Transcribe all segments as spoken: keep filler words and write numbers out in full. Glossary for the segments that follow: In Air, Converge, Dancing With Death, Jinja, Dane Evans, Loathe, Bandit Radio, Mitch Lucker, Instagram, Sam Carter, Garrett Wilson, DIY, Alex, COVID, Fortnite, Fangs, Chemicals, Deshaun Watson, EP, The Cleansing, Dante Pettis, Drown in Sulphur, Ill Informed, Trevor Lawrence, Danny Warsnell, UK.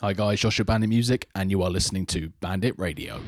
Hi guys, Joshua Bandit Music, and you are listening to Bandit Radio.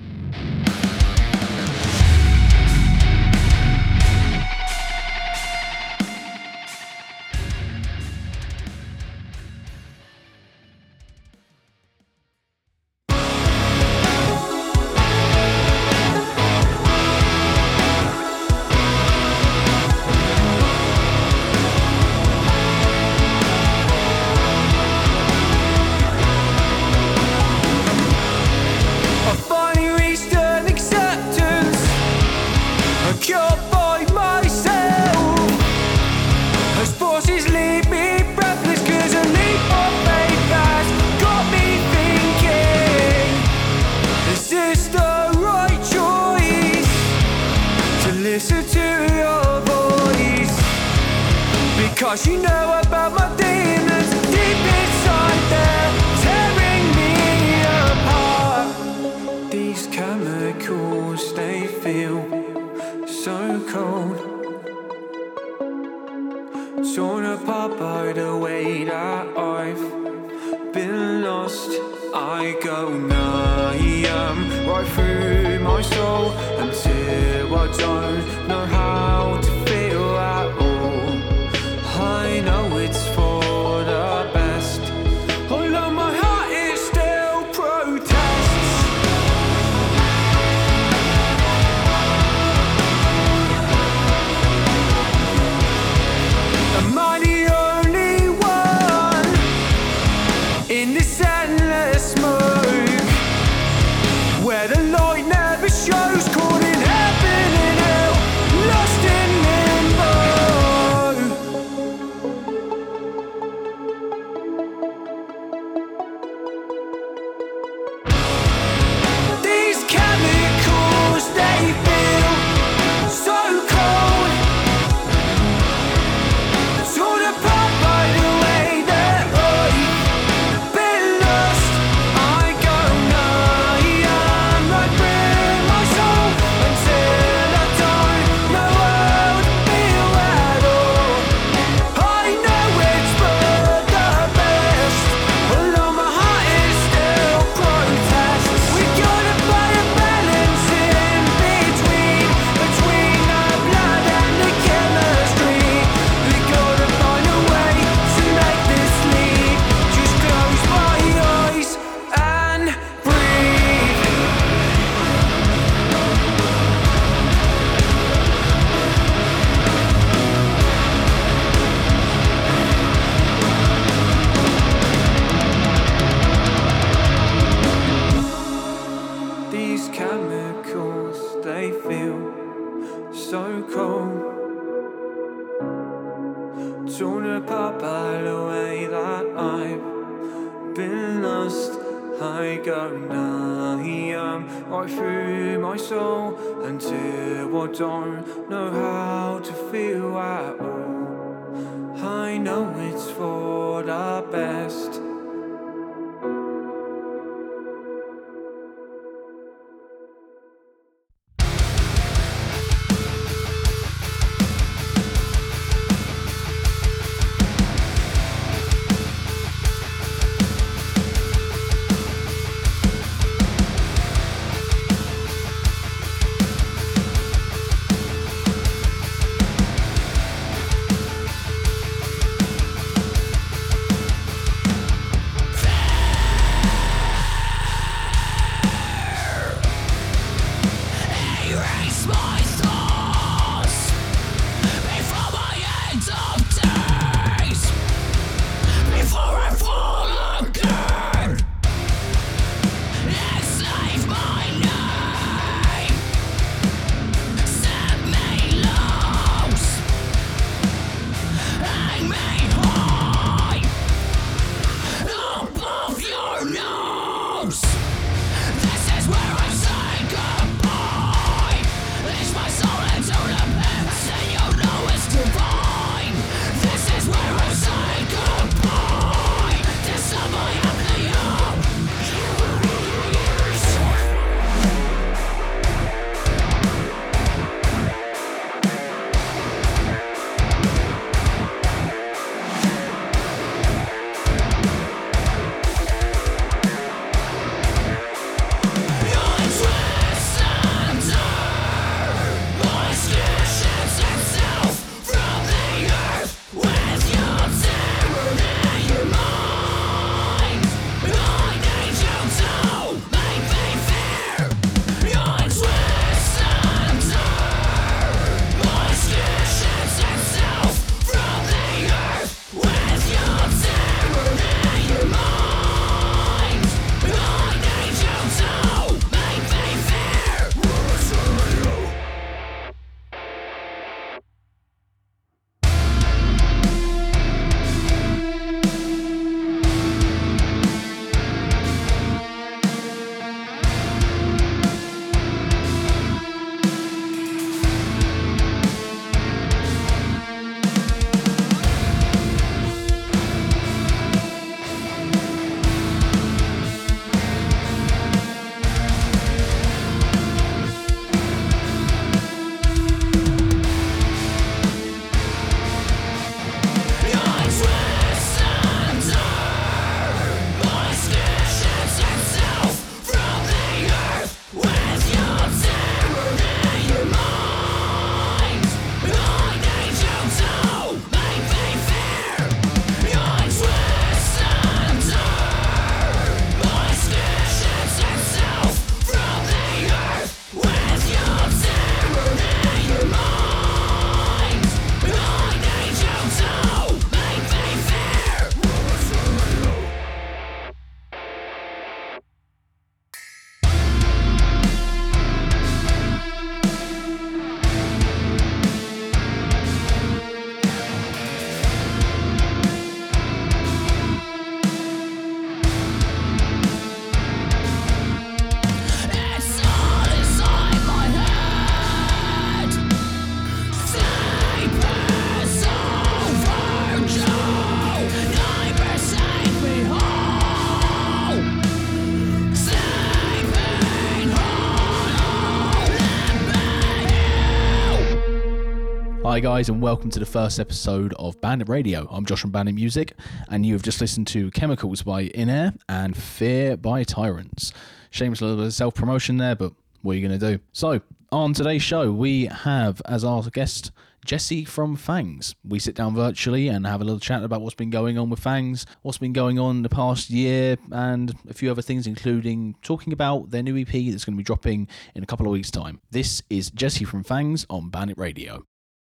Hi guys, and welcome to the first episode of Bandit Radio. I'm Josh from Bandit Music, and you have just listened to Chemicals by In Air and Fear by Tyrants. Shameless little bit of self-promotion there, but what are you going to do? So, on today's show, we have as our guest Jesse from Fangs. We sit down virtually and have a little chat about what's been going on with Fangs, what's been going on the past year, and a few other things, including talking about their new E P that's going to be dropping in a couple of weeks' time. This is Jesse from Fangs on Bandit Radio.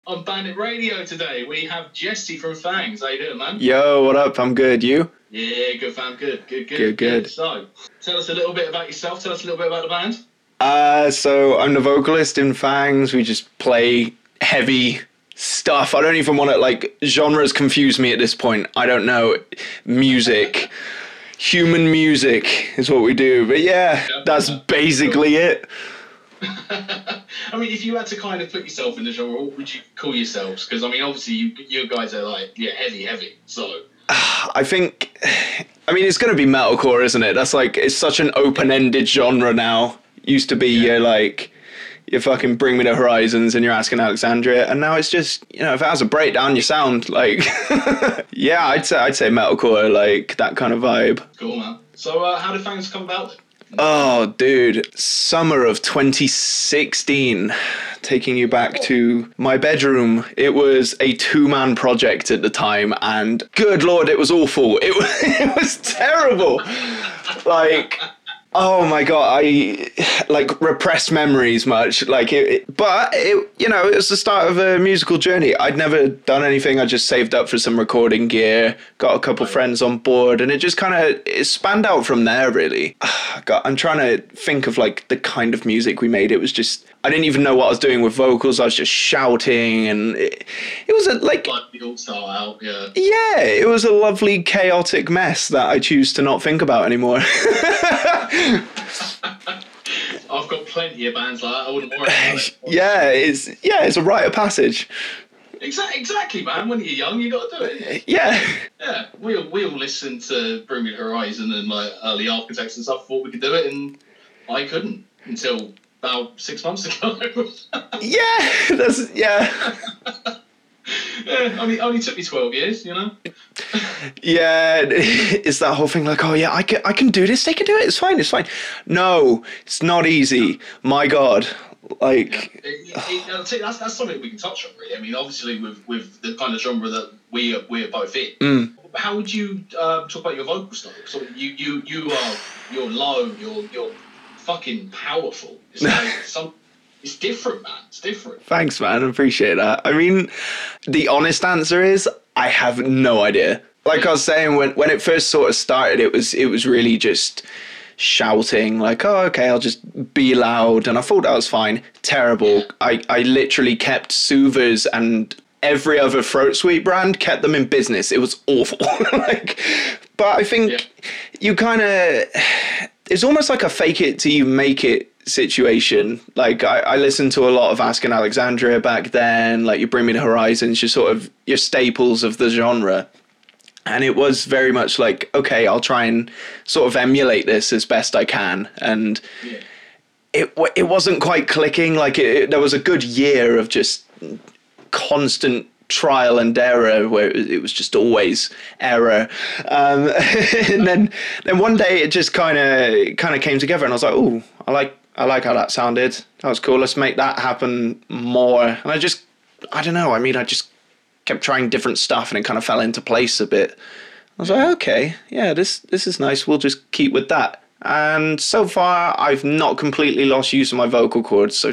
On Bandit Radio today, we have Jesse from Fangs. How you doing, man? Yo, what up? I'm good. You? Yeah, good, fam. Good, good, good, good. good. So, tell us a little bit about yourself. Tell us a little bit about the band. Uh, so I'm the vocalist in Fangs. We just play heavy stuff. I don't even want to, like, genres confuse me at this point. I don't know. Music. Human music is what we do. But yeah, yeah that's yeah. basically it. I mean, if you had to kind of put yourself in the genre, what would you call yourselves? Because, I mean, obviously, you, you guys are, like, yeah, heavy, heavy, so... I think... I mean, it's going to be metalcore, isn't it? That's, like, it's such an open-ended genre now. Used to be, yeah. you're, like, you're fucking Bring Me the Horizons and you're Asking Alexandria, and now it's just, you know, if it has a breakdown, you sound, like... yeah, I'd say, I'd say metalcore, like, that kind of vibe. Cool, man. So, uh, how did Fangs come about, then? Oh, dude, summer of twenty sixteen, taking you back to my bedroom. It was a two-man project at the time, and good Lord, it was awful. It was, it was terrible. Like, oh my God, I, like, repressed memories much. Like, it, it, but, it, you know, it was the start of a musical journey. I'd never done anything. I just saved up for some recording gear, got a couple friends on board, and it just kind of, it spanned out from there, really. God, I'm trying to think of, like, the kind of music we made. It was just, I didn't even know what I was doing with vocals. I was just shouting, and it, it was, a, like... Like the all-star out, yeah. Yeah, it was a lovely, chaotic mess that I choose to not think about anymore. I've got plenty of bands like that. I wouldn't worry about it. yeah, it's yeah, it's a rite of passage. Exactly, exactly, man. When you're young, you got to do it. Yeah. Yeah, we all, we all listened to Bring Me the Horizon and like early Architects and stuff. Thought we could do it, and I couldn't until about six months ago. yeah, that's yeah. Yeah, only only took me twelve years, you know. yeah, it's that whole thing like, oh yeah, I can I can do this. They can do it. It's fine. It's fine. No, it's not easy. My God, like yeah. it, it, I'll tell you, that's that's something we can touch on. Really, I mean, obviously with with the kind of genre that we are, we're both in. Mm. How would you uh, talk about your vocal style? So you you you are you're low. You're you're fucking powerful. It's like some. It's different, man. It's different. Thanks, man. I appreciate that. I mean, the honest answer is I have no idea. Like I was saying, when when it first sort of started, it was it was really just shouting, like, oh, okay, I'll just be loud. And I thought that was fine. Terrible. Yeah. I, I literally kept Suvers and every other throat sweet brand, kept them in business. It was awful. like, but I think yeah. you kind of... It's almost like a fake it till you make it situation. Like I, I listened to a lot of Asking Alexandria back then, like you Bring Me the Horizons, your sort of your staples of the genre, and it was very much like, okay, I'll try and sort of emulate this as best I can, and yeah. it it wasn't quite clicking. Like it, it, there was a good year of just constant trial and error where it was just always error, um, and then then one day it just kind of kind of came together, and I was like, oh, I like. I like how that sounded. That was cool. Let's make that happen more. And I just, I don't know. I mean, I just kept trying different stuff, and it kind of fell into place a bit. I was like, okay, yeah, this this is nice. We'll just keep with that. And so far, I've not completely lost use of my vocal cords, so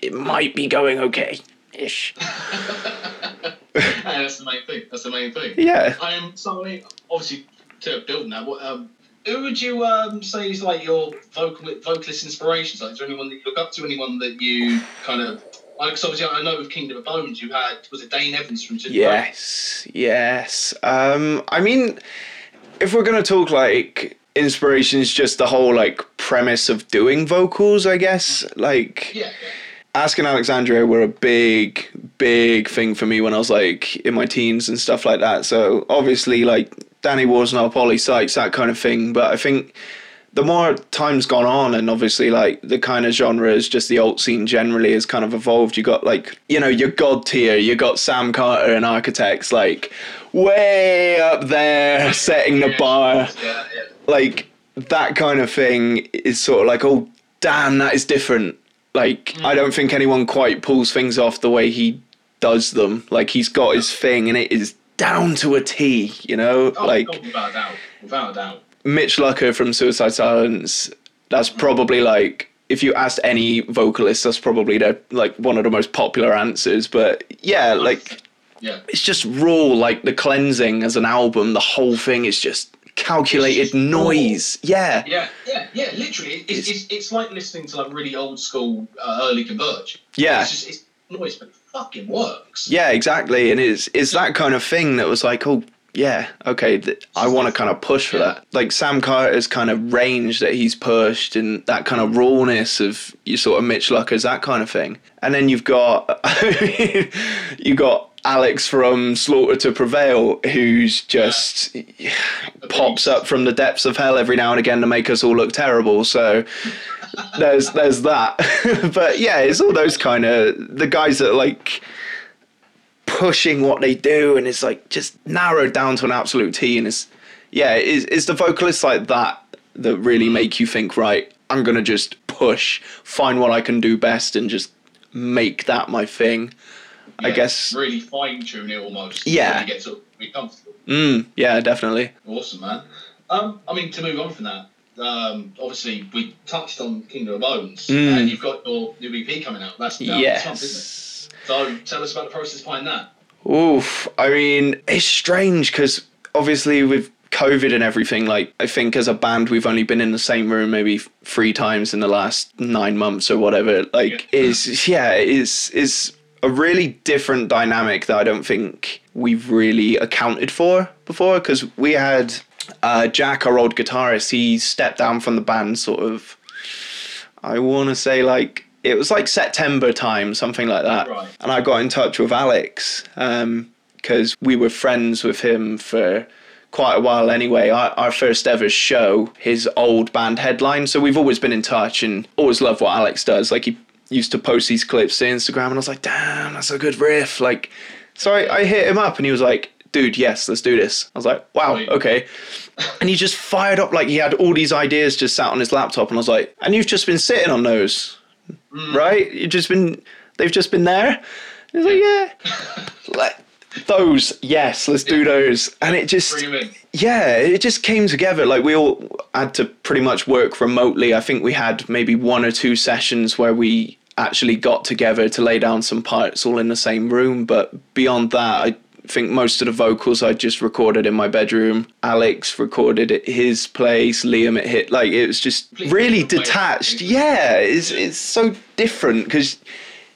it might be going okay-ish. That's the main thing. That's the main thing. Yeah. I am sorry, obviously, to build on that. What, um, Who would you um, say is like your vocal vocalist inspirations? Like, is there anyone that you look up to? Anyone that you kind of like? Because obviously, I know with Kingdom of Bones, you had was it Dane Evans from Jinja? Yes, yes. Um, I mean, if we're gonna talk like inspirations, just the whole like premise of doing vocals, I guess. Like, yeah, yeah. Asking Alexandria were a big, big thing for me when I was like in my teens and stuff like that. So obviously, like. Danny Warsnell, Polly Sykes, that kind of thing. But I think the more time's gone on, and obviously like the kind of genre is just the alt scene generally has kind of evolved. You got like, you know, your God tier, you got Sam Carter and Architects like way up there setting the bar. Yeah, yeah. Like that kind of thing is sort of like, oh damn, that is different. Like mm. I don't think anyone quite pulls things off the way he does them. Like he's got his thing and it is down to a T, you know? Oh, like oh, without a doubt. Without a doubt. Mitch Lucker from Suicide Silence, that's probably like, if you asked any vocalist, that's probably their, like one of the most popular answers. But yeah, like yeah. It's just raw, like The Cleansing as an album, the whole thing is just calculated just noise. Raw. Yeah. Yeah, yeah, yeah, literally. It's, it's, it's, it's like listening to like really old school uh, early Converge. Yeah. It's just, it's noise, but it fucking works. Yeah, exactly. And it's, it's that kind of thing that was like, oh, yeah, okay, th- I want to kind of push for yeah. that. Like Sam Carter's kind of range that he's pushed and that kind of rawness of you sort of Mitch Lucker's, that kind of thing. And then you've got, you got Alex from Slaughter to Prevail, who's just yeah. pops up from the depths of hell every now and again to make us all look terrible. So there's, there's that. But yeah, it's all those kind of, the guys that like, pushing what they do, and it's like just narrowed down to an absolute T. And it's yeah, it's, it's the vocalists like that that really make you think, right, I'm gonna just push, find what I can do best, and just make that my thing. Yeah, I guess really fine tune it almost. Yeah, so you get to be comfortable. Mm, yeah, definitely. Awesome, man. Um, I mean, to move on from that, um, obviously we touched on Kingdom of Bones, mm. and you've got your new E P coming out. That's now yes. Month, isn't it? So tell us about the process behind that. Oof, I mean, it's strange because obviously with COVID and everything, like I think as a band we've only been in the same room maybe three times in the last nine months or whatever. Like yeah. it's yeah, it's it's a really different dynamic that I don't think we've really accounted for before, because we had uh, Jack, our old guitarist, he stepped down from the band sort of, I want to say like, it was like September time, something like that. Right. And I got in touch with Alex because um, we were friends with him for quite a while anyway. Our, our first ever show, his old band headlined. So we've always been in touch and always loved what Alex does. Like he used to post these clips to Instagram and I was like, damn, that's a good riff. Like, so I, I hit him up and he was like, dude, yes, let's do this. I was like, wow, okay. And he just fired up. Like he had all these ideas just sat on his laptop and I was like, and you've just been sitting on those. Right, you've just been, they've just been there. It's like yeah, like those. Yes, let's do those. And it just, yeah, it just came together. Like we all had to pretty much work remotely. I think we had maybe one or two sessions where we actually got together to lay down some parts all in the same room. But beyond that, I think most of the vocals I just recorded in my bedroom. Alex recorded at his place. Liam it hit like it was just really detached. Yeah, it's it's so different because,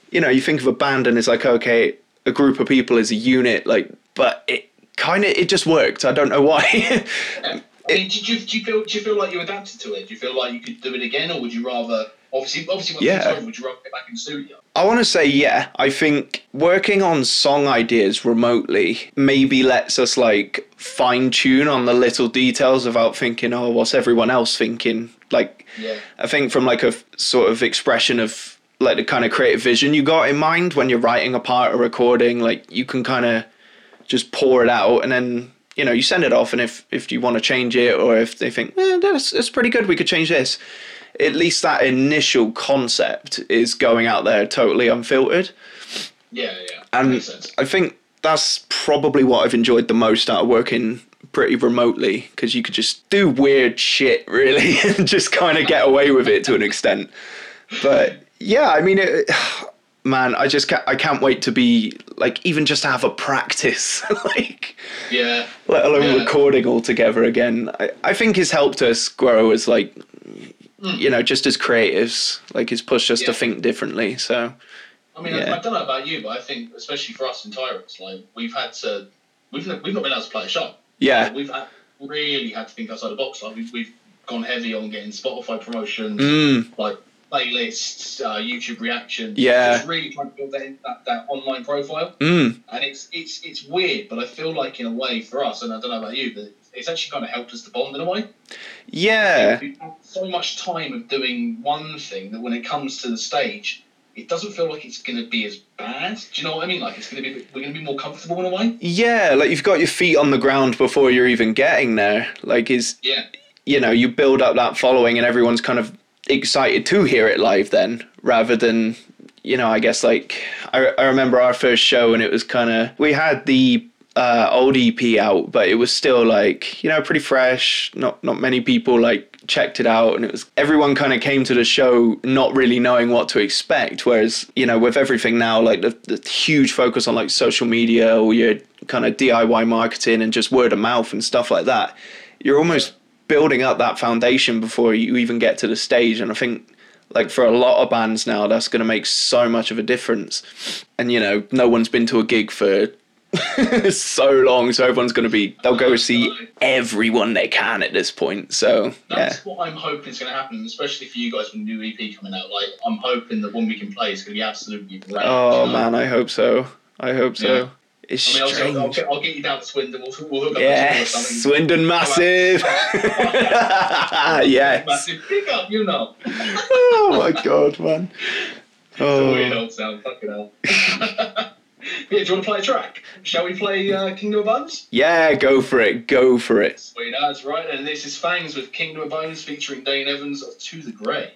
you know, you think of a band and it's like, okay, a group of people is a unit, like, but it kind of it just worked. I don't know why. Yeah. I mean, do you do you feel do you feel like you adapted to it? Do you feel like you could do it again, or would you rather? Obviously, obviously, when yeah. over, would you get back in studio? I want to say, yeah. I think working on song ideas remotely maybe lets us like fine tune on the little details without thinking, oh, what's everyone else thinking? Like, yeah. I think from like a f- sort of expression of like the kind of creative vision you got in mind when you're writing a part or recording, like you can kind of just pour it out and then, you know, you send it off. And if, if you want to change it or if they think, eh, that's, that's pretty good, we could change this. At least that initial concept is going out there totally unfiltered. Yeah, yeah. And makes sense. I think that's probably what I've enjoyed the most out of working pretty remotely, because you could just do weird shit, really, and just kind of get away with it to an extent. But yeah, I mean, it, man, I just can't, I can't wait to be, like, even just have a practice, like, yeah. let alone yeah. recording all together again. I, I think it's helped us grow as, like, you know, just as creatives, like it's pushed us yeah. to think differently. So, I mean, yeah. I, I don't know about you, but I think, especially for us in Tyrants, like we've had to, we've we've not been able to play a show. Yeah, like, we've had, really had to think outside the box. Like we've we've gone heavy on getting Spotify promotions, mm. like playlists, uh, YouTube reactions. Yeah, just really trying to build that that, that online profile. Mm. And it's it's it's weird, but I feel like in a way for us, and I don't know about you, but it it's actually kind of helped us to bond in a way. Yeah. We've had so much time of doing one thing that when it comes to the stage, it doesn't feel like it's going to be as bad. Do you know what I mean? Like, it's going to be, we're going to be more comfortable in a way. Yeah, like you've got your feet on the ground before you're even getting there. Like, is yeah. You know, you build up that following and everyone's kind of excited to hear it live then, rather than, you know, I guess like, I, I remember our first show and it was kind of, we had the uh, old E P out, but it was still like, you know, pretty fresh. Not, not many people like checked it out, and it was, everyone kind of came to the show not really knowing what to expect. Whereas, you know, with everything now, like the, the huge focus on like social media or your kind of D I Y marketing and just word of mouth and stuff like that, you're almost building up that foundation before you even get to the stage. And I think like for a lot of bands now, that's going to make so much of a difference. And, you know, no one's been to a gig for so long, so everyone's going to be, they'll go see everyone they can at this point. So that's yeah. what I'm hoping is going to happen, especially for you guys with the new E P coming out. Like, I'm hoping that when we can play, it's going to be absolutely great. Oh, you know? Man, I hope so. I hope so. Yeah. It's I mean, strange. I'll, I'll, get, I'll get you down to Swindon. We'll, we'll hook up yes, or Swindon Massive. yes. Massive. Pick up, you know. Oh, my God, man. Oh, weird old sound. Fucking hell. Yeah, do you want to play a track? Shall we play uh, Kingdom of Bones? Yeah, go for it. Go for it. Sweet, that's right. And this is Fangs with Kingdom of Bones featuring Dane Evans of To The Grave.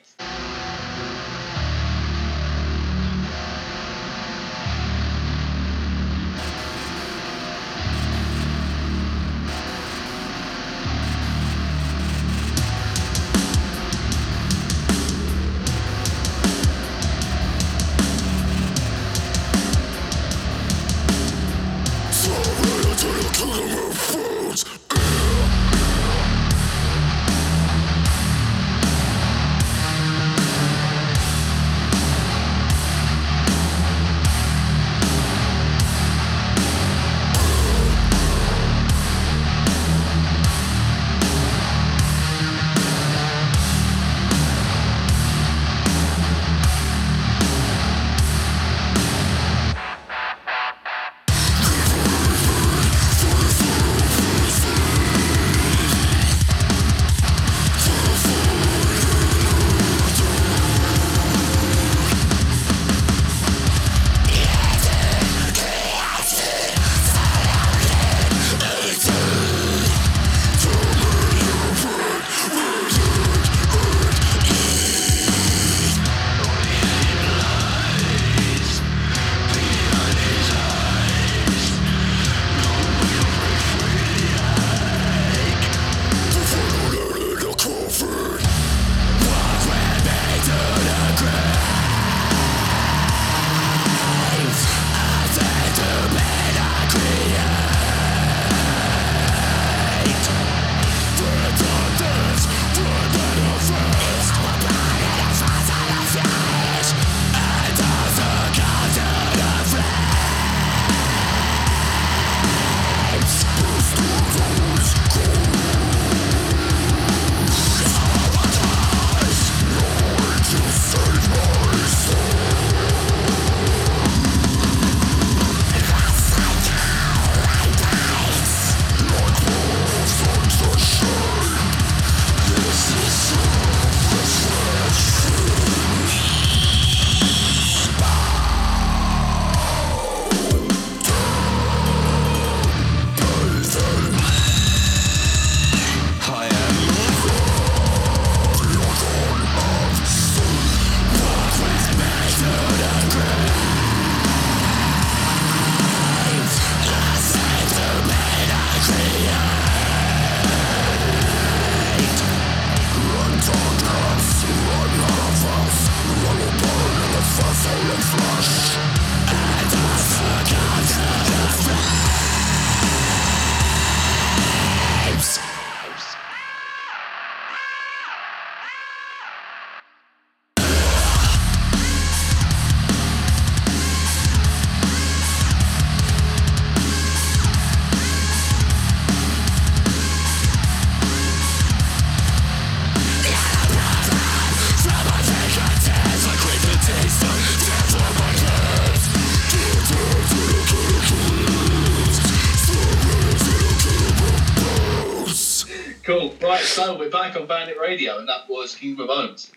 Right, so we're back on Bandit Radio, and that was Kingdom of Bones.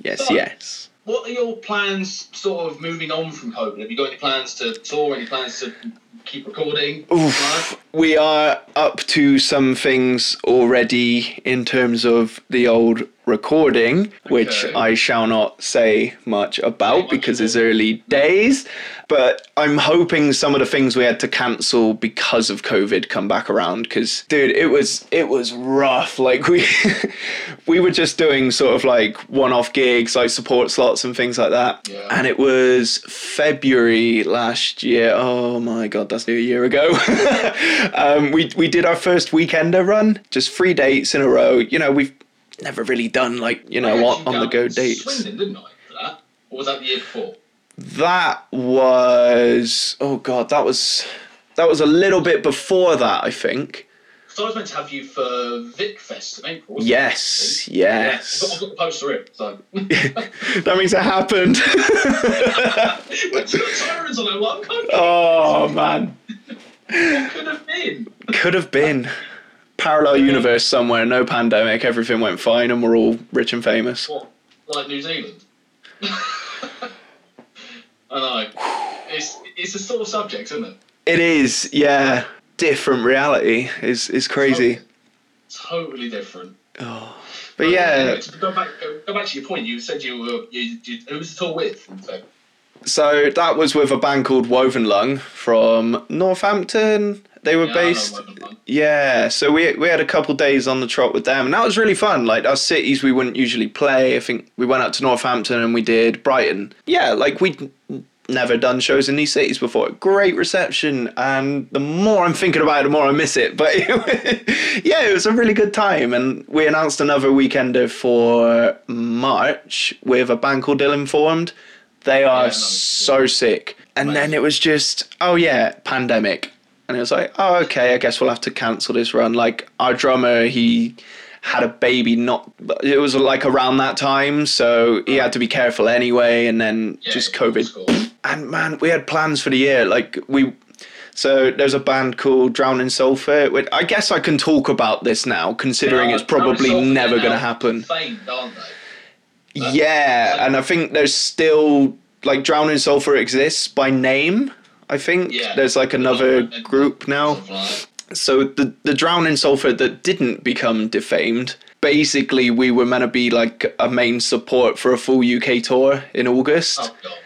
Yes, so, yes. What are your plans, sort of moving on from COVID? Have you got any plans to tour? Any plans to keep recording? Oof, we are up to some things already in terms of the old recording, okay. which I shall not say much about much because it's early days. But I'm hoping some of the things we had to cancel because of COVID come back around. Because dude, it was it was rough. Like we we were just doing sort of like one-off gigs, like support slots and things like that. Yeah. And it was February last year. Oh my god, that's nearly a year ago. Um, we we did our first weekender run, just three dates in a row. You know, we've never really done like you know on, on the go dates. Swindon, didn't I? For that, or was that the year before? That was oh god, that was that was a little bit before that, I think. Because I was meant to have you for Vic Fest in April. Yes, it? yes. Yeah, I've got the poster in, so that means it happened. Went to the Tyrants on a one country. Oh man. What could have been? Could have been. Parallel universe somewhere, no pandemic, everything went fine, and we're all rich and famous. What? Like New Zealand? I know. It's it's a sort of subject, isn't it? It is, yeah. Different reality is is crazy. Totally, totally different. Oh, but um, yeah. Anyway, go back, go, go back to your point. You said you were. You, you, who was the tour with? So. so that was with a band called Wovenlung from Northampton. They were yeah, based, yeah. So we we had a couple days on the trot with them, and that was really fun. Like our cities, we wouldn't usually play. I think we went out to Northampton and we did Brighton. Yeah, like we'd never done shows in these cities before. Great reception, and the more I'm thinking about it, the more I miss it. But it, yeah, it was a really good time, and we announced another weekender for March with a band called Ill Informed. They are yeah, so cool. sick. And nice. Then it was just oh yeah, pandemic. And it was like, oh, okay, I guess we'll have to cancel this run. Like, our drummer, he had a baby not... It was, like, around that time, so he had to be careful anyway, and then yeah, just COVID. And, man, we had plans for the year. Like, we... So there's a band called Drown in Sulphur. Which I guess I can talk about this now, considering yeah, it's probably never going to happen. Famed, aren't they? That's yeah, the and I think there's still... Like, Drown in Sulphur exists by name, I think yeah, there's like another group now. So the the Drown in Sulphur that didn't become defamed, basically we were meant to be like a main support for a full U K tour in August. Oh, God.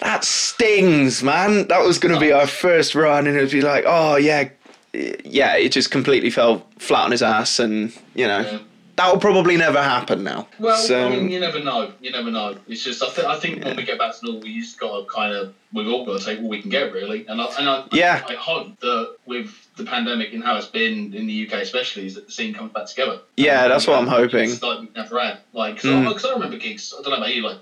That stings, man. That was going to oh. be our first run, and it would be like, oh yeah, yeah, it just completely fell flat on his ass, and you know. Yeah. That'll probably never happen now. Well, so, I mean, you never know. You never know. It's just, I, th- I think yeah. when we get back to normal, we just got to kind of, we've all got to take what we can get, really. And I, and I, yeah. I, I hope that with the pandemic and how it's been in the U K, especially, is that the scene comes back together. Yeah, um, that's what I'm hoping. It's like, never had. Like, because mm. I, I remember gigs, I don't know about you, like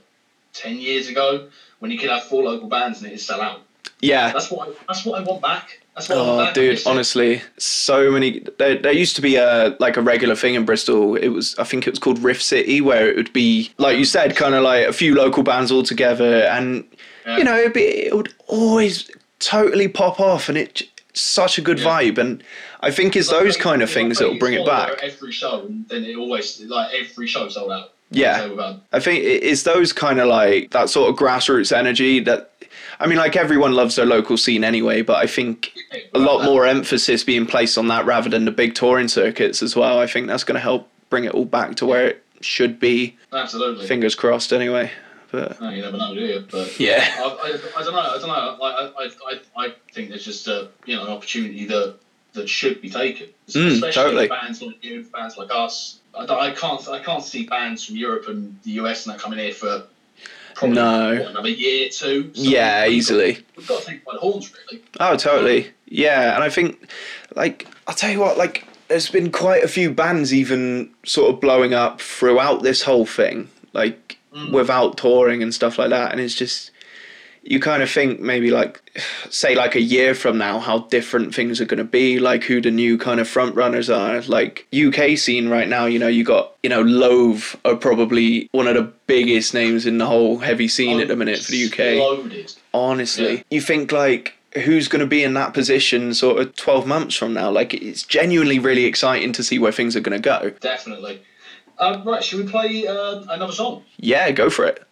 ten years ago, when you could have four local bands and it'd sell out. Yeah. That's what I, that's what I want back. Oh, dude, honestly, so many... There, there used to be a like a regular thing in Bristol. It was, I think it was called Rift City, where it would be, like you said, kind of like a few local bands all together. And, yeah. you know, it'd be, it would always totally pop off. And it's such a good yeah. vibe. And I think it's like, those like, kind of things that will bring it back. Every show, and then it always... Like, every show sold out. Yeah. I think it's those kind of like... That sort of grassroots energy that... I mean, like, everyone loves their local scene anyway, but I think a lot more emphasis being placed on that rather than the big touring circuits as well. I think that's going to help bring it all back to where it should be. Absolutely. Fingers crossed anyway. But no, you never know, do you? But yeah. I, I, I don't know. I don't know. Like, I, I, I think there's just a, you know, an opportunity that, that should be taken, mm, especially totally. bands like you, bands like us. I, I can't I can't see bands from Europe and the U S and that coming here for... Probably no. What, another year, two? Yeah, like, easily. We've got, we've got to take by the horns, really. Oh, totally. Yeah, and I think, like, I'll tell you what, like, there's been quite a few bands even sort of blowing up throughout this whole thing, like, mm. without touring and stuff like that, and it's just, you kind of think maybe, like, say, like, a year from now, how different things are going to be, like, who the new kind of front runners are. Like, U K scene right now, you know, you got, you know, Loathe are probably one of the biggest names in the whole heavy scene oh, at the minute for the U K. Loaded. Honestly. Yeah. You think, like, who's going to be in that position sort of twelve months from now. Like, it's genuinely really exciting to see where things are going to go. Definitely. Um, right, should we play uh, another song? Yeah, go for it.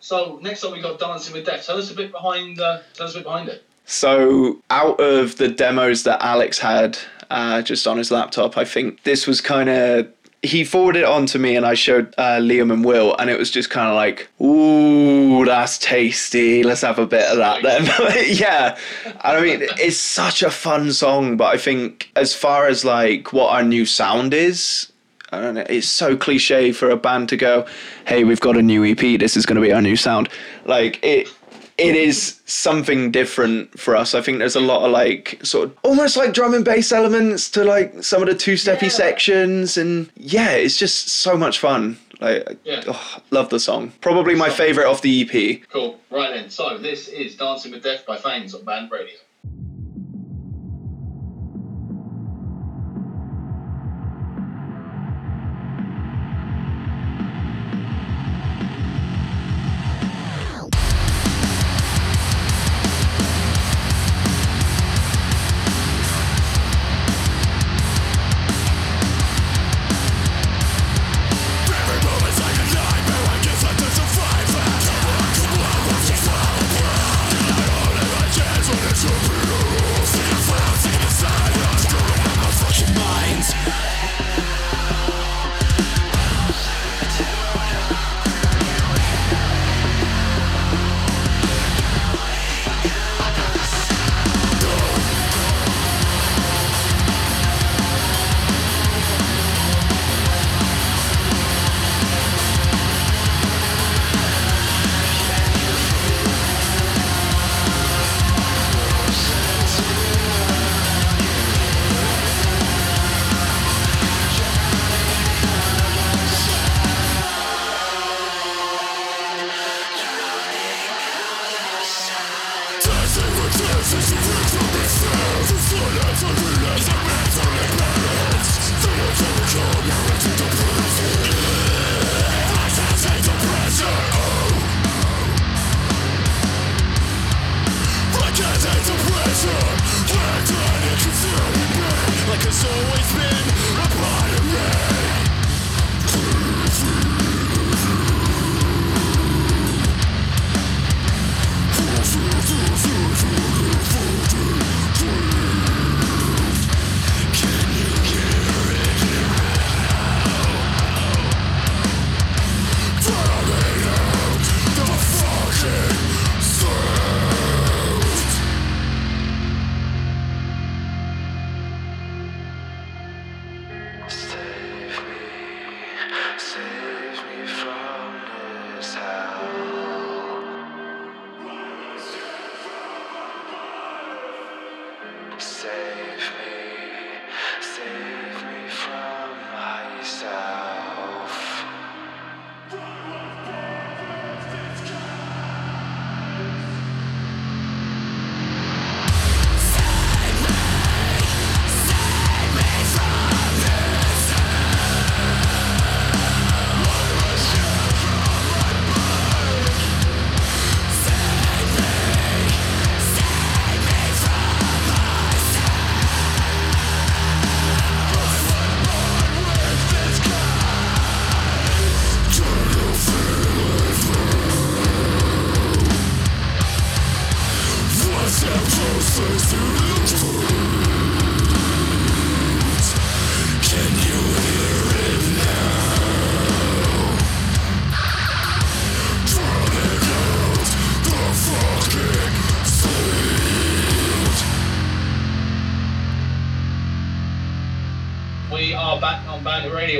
So next up we got Dancing With Death. Tell us a bit behind. Uh, tell us a bit behind it. So out of the demos that Alex had uh, just on his laptop, I think this was kind of, he forwarded it on to me and I showed uh, Liam and Will, and it was just kind of like, ooh, that's tasty. Let's have a bit of that then. Yeah. And I mean, it's such a fun song, but I think as far as like what our new sound is, I don't know, it's so cliche for a band to go, hey, we've got a new E P, this is going to be our new sound. Like, it it is something different for us. I think there's a lot of, like, sort of almost like drum and bass elements to, like, some of the two-steppy yeah. sections. And, yeah, it's just so much fun. Like, yeah. oh, love the song. Probably my favourite off the E P. Cool. Right then. So, this is Dancing With Death by Fangs on Bandit Radio.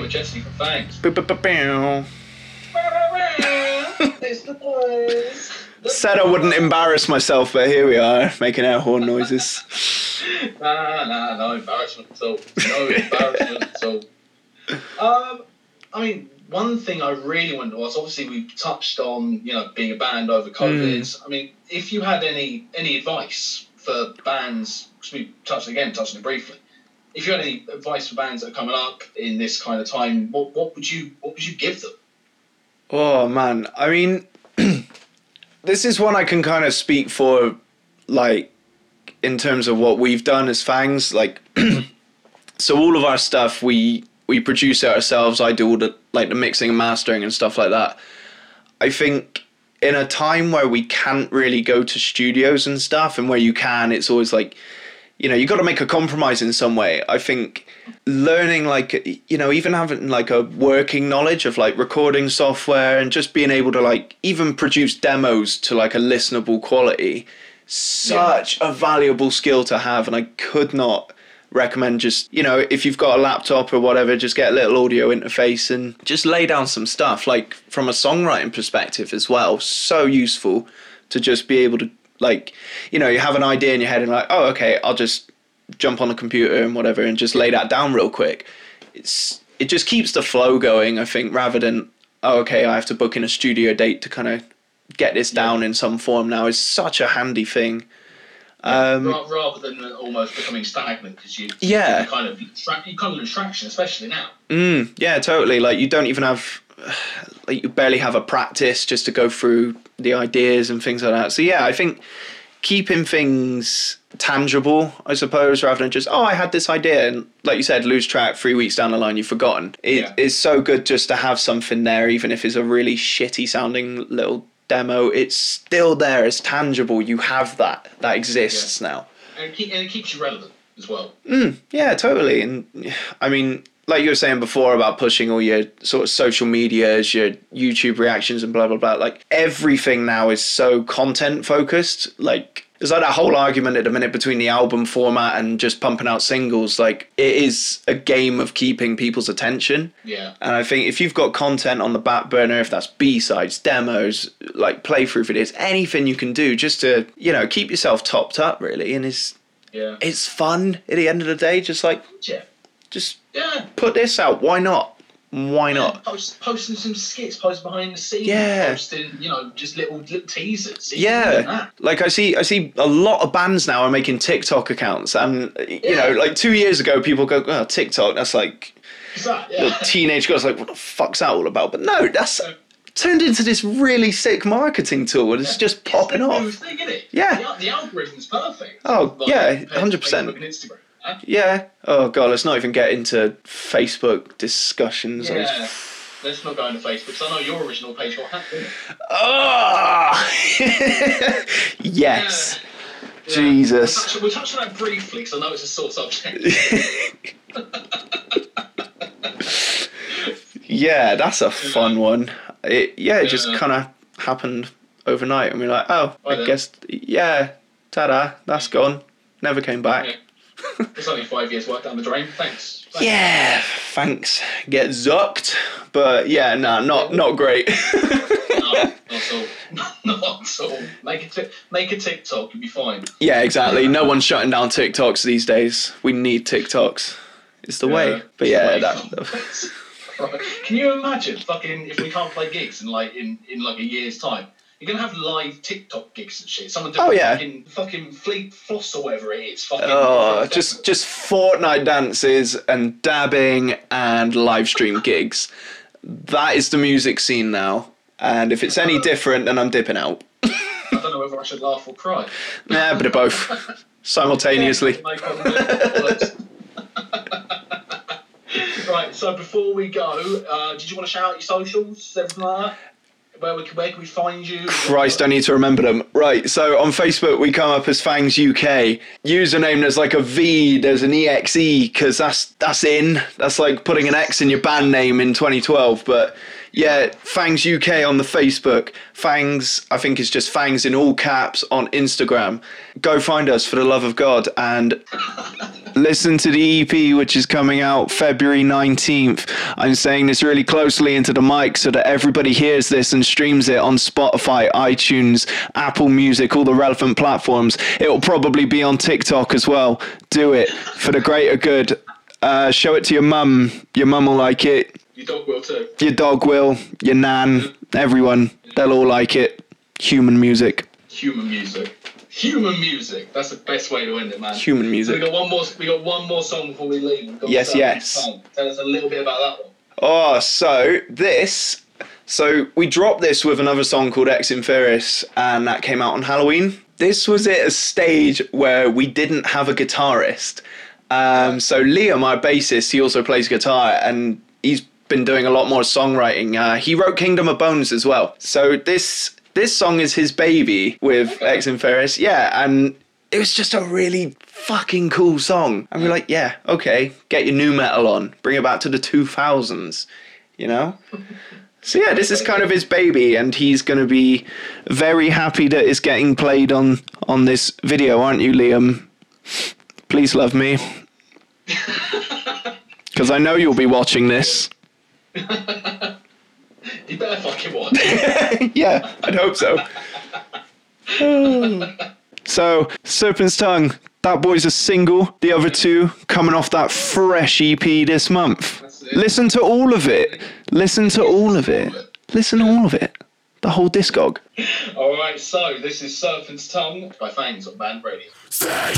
With Jesse from Fangs. It's the boys. Said I wouldn't embarrass myself, but here we are making air horn noises. nah, nah, nah, no embarrassment at all. No embarrassment at all. Um, I mean, one thing I really wonder was, obviously we've touched on, you know, being a band over COVID. Mm. I mean, if you had any any advice for bands, because we touched again, touched on it briefly. If you had any advice for bands that are coming up in this kind of time, what what would you what would you give them? Oh man, I mean, this is one I can kind of speak for, like in terms of what we've done as Fangs, like, so all of our stuff, we we produce it ourselves. I do all the, like, the mixing and mastering and stuff like that. I think in a time where we can't really go to studios and stuff, and where you can, it's always like, you know, you got to make a compromise in some way. I think learning, like, you know, even having like a working knowledge of like recording software and just being able to like even produce demos to like a listenable quality, such yeah. a valuable skill to have. And I could not recommend, just, you know, if you've got a laptop or whatever, just get a little audio interface and just lay down some stuff, like from a songwriting perspective as well. So useful to just be able to, like, you know, you have an idea in your head and like, oh, okay, I'll just jump on the computer and whatever and just lay that down real quick. It's It just keeps the flow going, I think, rather than, oh, okay, I have to book in a studio date to kind of get this yeah. down in some form now. It's such a handy thing. Um, rather than almost becoming stagnant, because you, yeah. you kind of you kind of attraction, especially now. Mm, yeah, totally. Like, you don't even have... like you barely have a practice just to go through the ideas and things like that. So yeah, I think keeping things tangible, I suppose, rather than just, oh, I had this idea, and like you said, lose track, three weeks down the line you've forgotten it. Yeah. It's so good just to have something there, even if it's a really shitty sounding little demo, it's still there, it's tangible, you have that that exists yeah. now, and it, keep, and it keeps you relevant as well. Mm, yeah, totally. And I mean, like you were saying before about pushing all your sort of social medias, your YouTube reactions and blah, blah, blah. Like, everything now is so content focused. Like, there's like that whole argument at the minute between the album format and just pumping out singles. Like, it is a game of keeping people's attention. Yeah. And I think if you've got content on the back burner, if that's B-sides, demos, like playthrough videos, anything you can do just to, you know, keep yourself topped up, really. And it's, yeah. it's fun at the end of the day, just like... Yeah. Just yeah. put this out. Why not? Why not? Yeah, post, posting some skits, post behind the scenes, yeah. posting, you know, just little, little teasers. Yeah, like I see, I see a lot of bands now are making TikTok accounts, and you yeah. know, like two years ago, people go, "Oh, TikTok, that's like that? Yeah. teenage girls like, what the fuck's that all about?" But no, that's yeah. turned into this really sick marketing tool, and it's yeah. just popping it's the off. Thing, isn't it? Yeah, the, the algorithm's perfect. Oh like, yeah, hundred percent. Yeah. Oh god, let's not even get into Facebook discussions. Yeah. Just... let's not go into Facebook, because I know your original page got hacked, didn't it? Oh! Yes. Yeah. Yeah. Jesus. We'll touch, we'll touch on that briefly, because I know it's a sore subject. Yeah, that's a fun one. It, yeah, it yeah. just kind of happened overnight, and we we're like, oh, Bye I then. guess, yeah, ta-da, that's gone. Never came back. Yeah. It's only five years work down the drain. Thanks. thanks. Yeah, thanks. Get zucked. But yeah, no, nah, not not great. No, not all. Not all. Make a t- make a TikTok, you'll be fine. Yeah, exactly. No one's shutting down TikToks these days. We need TikToks. It's the yeah, way. But yeah, way. That. Right. Can you imagine fucking if we can't play gigs in like in, in like a year's time? You're going to have live TikTok gigs and shit. Someone doing oh, yeah. fucking, fucking Fleet Floss or whatever it is. Fucking oh, just, just Fortnite dances and dabbing and live stream gigs. That is the music scene now. And if it's any different, then I'm dipping out. I don't know whether I should laugh or cry. Nah, a bit of both. Simultaneously. Right, so before we go, uh, did you want to shout out your socials, everything like that? Where, we can, where can we find you? Christ, I need to remember them. Right, so on Facebook, we come up as Fangs U K. Username, there's like a V, there's an E X E, because that's, that's in. That's like putting an X in your band name in twenty twelve. But yeah, Fangs U K on the Facebook. Fangs, I think, is just Fangs in all caps on Instagram. Go find us, for the love of God, and listen to the E P, which is coming out February nineteenth. I'm saying this really closely into the mic so that everybody hears this and streams it on Spotify, iTunes, Apple Music, all the relevant platforms. It'll probably be on TikTok as well. Do it for the greater good. Uh, show it to your mum. Your mum will like it. Your dog will too. Your dog will. Your nan. Everyone. They'll all like it. Human music. Human music. Human music. That's the best way to end it, man. Human music. So we got one more. We got one more song before we leave. Got yes, yes. Tell us a little bit about that one. Oh, so this. So we dropped this with another song called Ex Inferis, and that came out on Halloween. this was at a stage where we didn't have a guitarist. Um, so Liam, our bassist, he also plays guitar, and he's been doing a lot more songwriting. Uh, he wrote Kingdom of Bones as well. So this this song is his baby with okay. Ex Inferis. Yeah, and it was just a really fucking cool song. And we're like, yeah, okay, get your new metal on. Bring it back to the two thousands, you know? So yeah, this is kind of his baby, and he's going to be very happy that it's getting played on, on this video, aren't you, Liam? Please love me. Because I know you'll be watching this. You better fucking watch. Yeah, I'd hope so. Oh. So, Serpent's Tongue, that boy's a single. The other two coming off that fresh E P this month. Listen to all of it. Listen to all of it. Listen to all of it. The whole discog. All right, so this is Serpent's Tongue by Fangs on Bandit Radio. Stay!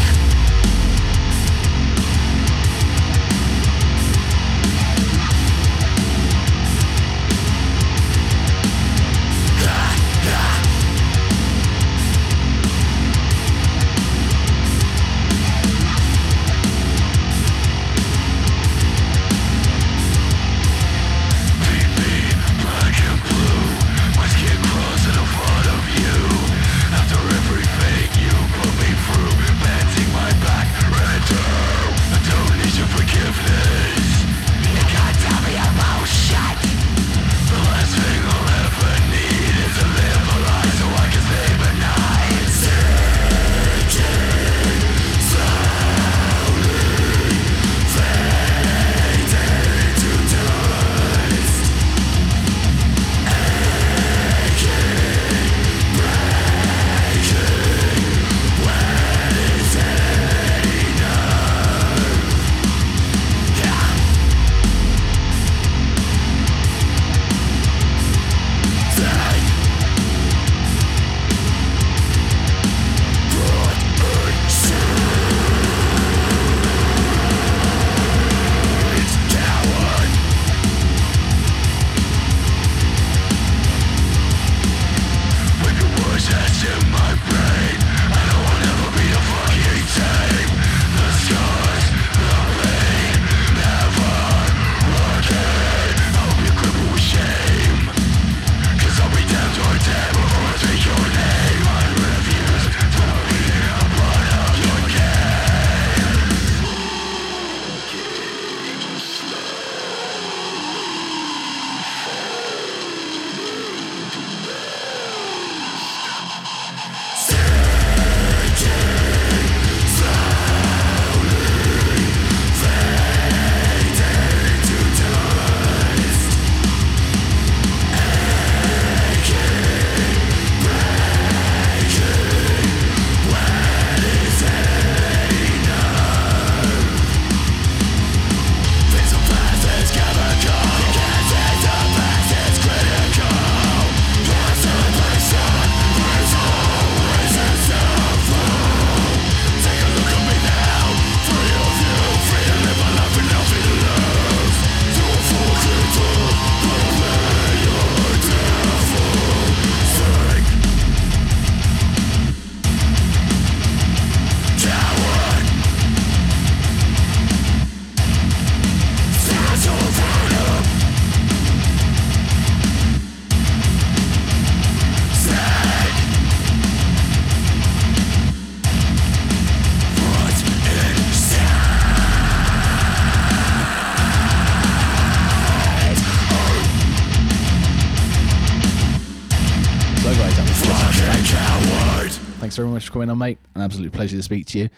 Thanks very much for coming on, mate. An absolute pleasure to speak to you.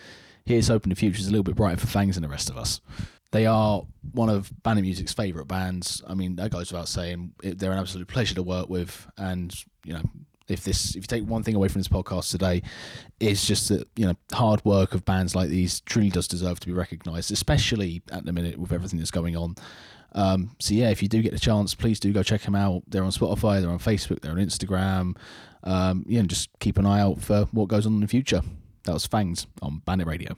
Here's hoping the future's a little bit brighter for Fangs and the rest of us. They are one of Bandit Music's favourite bands. I mean, that goes without saying. They're an absolute pleasure to work with. And, you know, if this, if you take one thing away from this podcast today, it's just that, you know, hard work of bands like these truly does deserve to be recognised, especially at the minute with everything that's going on. Um, so yeah, if you do get the chance, please do go check them out. They're on Spotify, they're on Facebook, they're on Instagram. Um, yeah, and just keep an eye out for what goes on in the future. That was Fangs on Bandit Radio.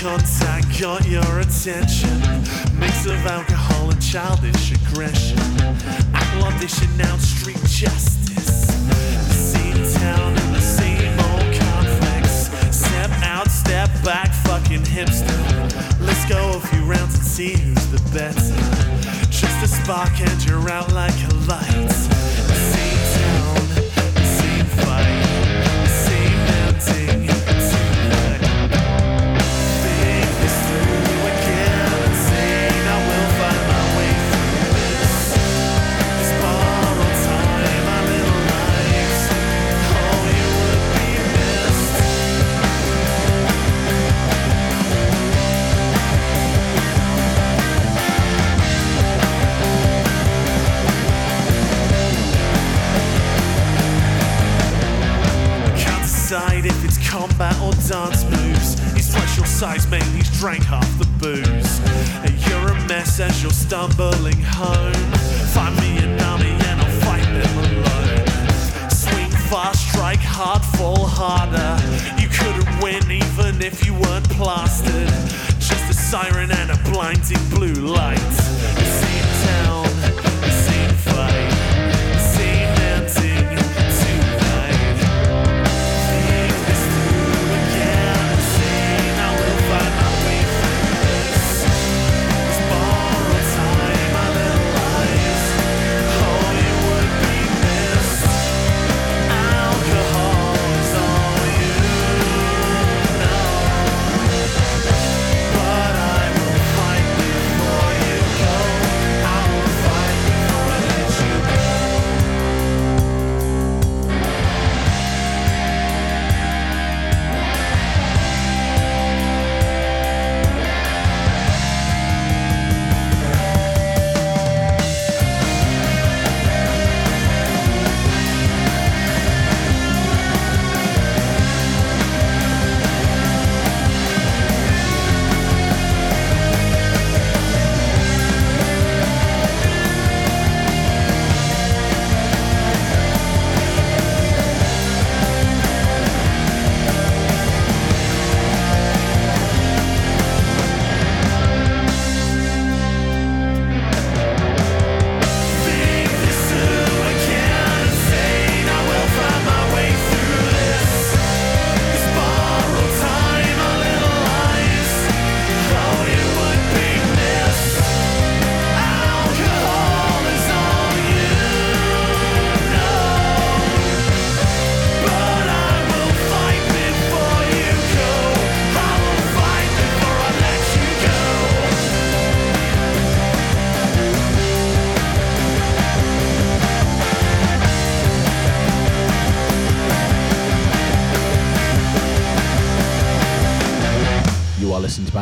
contact got your attention. Mix of alcohol and childish aggression. Accoladition now, street justice. Scene town in the same old complex. Step out, step back, fucking hipster. Let's go a few rounds and see who's the better. Just a spark and you're out like a light. Scene town, scene fight, scene mounting. If it's combat or dance moves, he's twice your size, mate, he's drank half the booze. And you're a mess as you're stumbling home. Find me an army and I'll fight them alone. Swing fast, strike hard, fall harder. You couldn't win even if you weren't plastered. Just a siren and a blinding blue light. The same town, the same fight, the same dancing.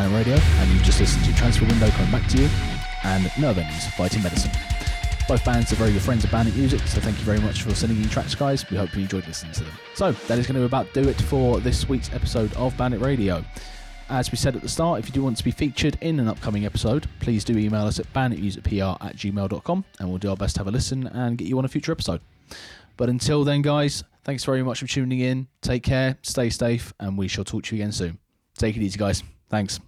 Bandit Radio, and you've just listened to Transfer Window Coming Back to You and Nerve Endings Fighting Medicine. Both bands are very good friends of Bandit Music, so thank you very much for sending in tracks, guys. We hope you enjoyed listening to them. So that is going to about do it for this week's episode of Bandit Radio. As we said at the start, if you do want to be featured in an upcoming episode, please do email us at banditmusicpr at gmail dot com and we'll do our best to have a listen and get you on a future episode. But until then, guys, thanks very much for tuning in. Take care, stay safe, and we shall talk to you again soon. Take it easy, guys. Thanks.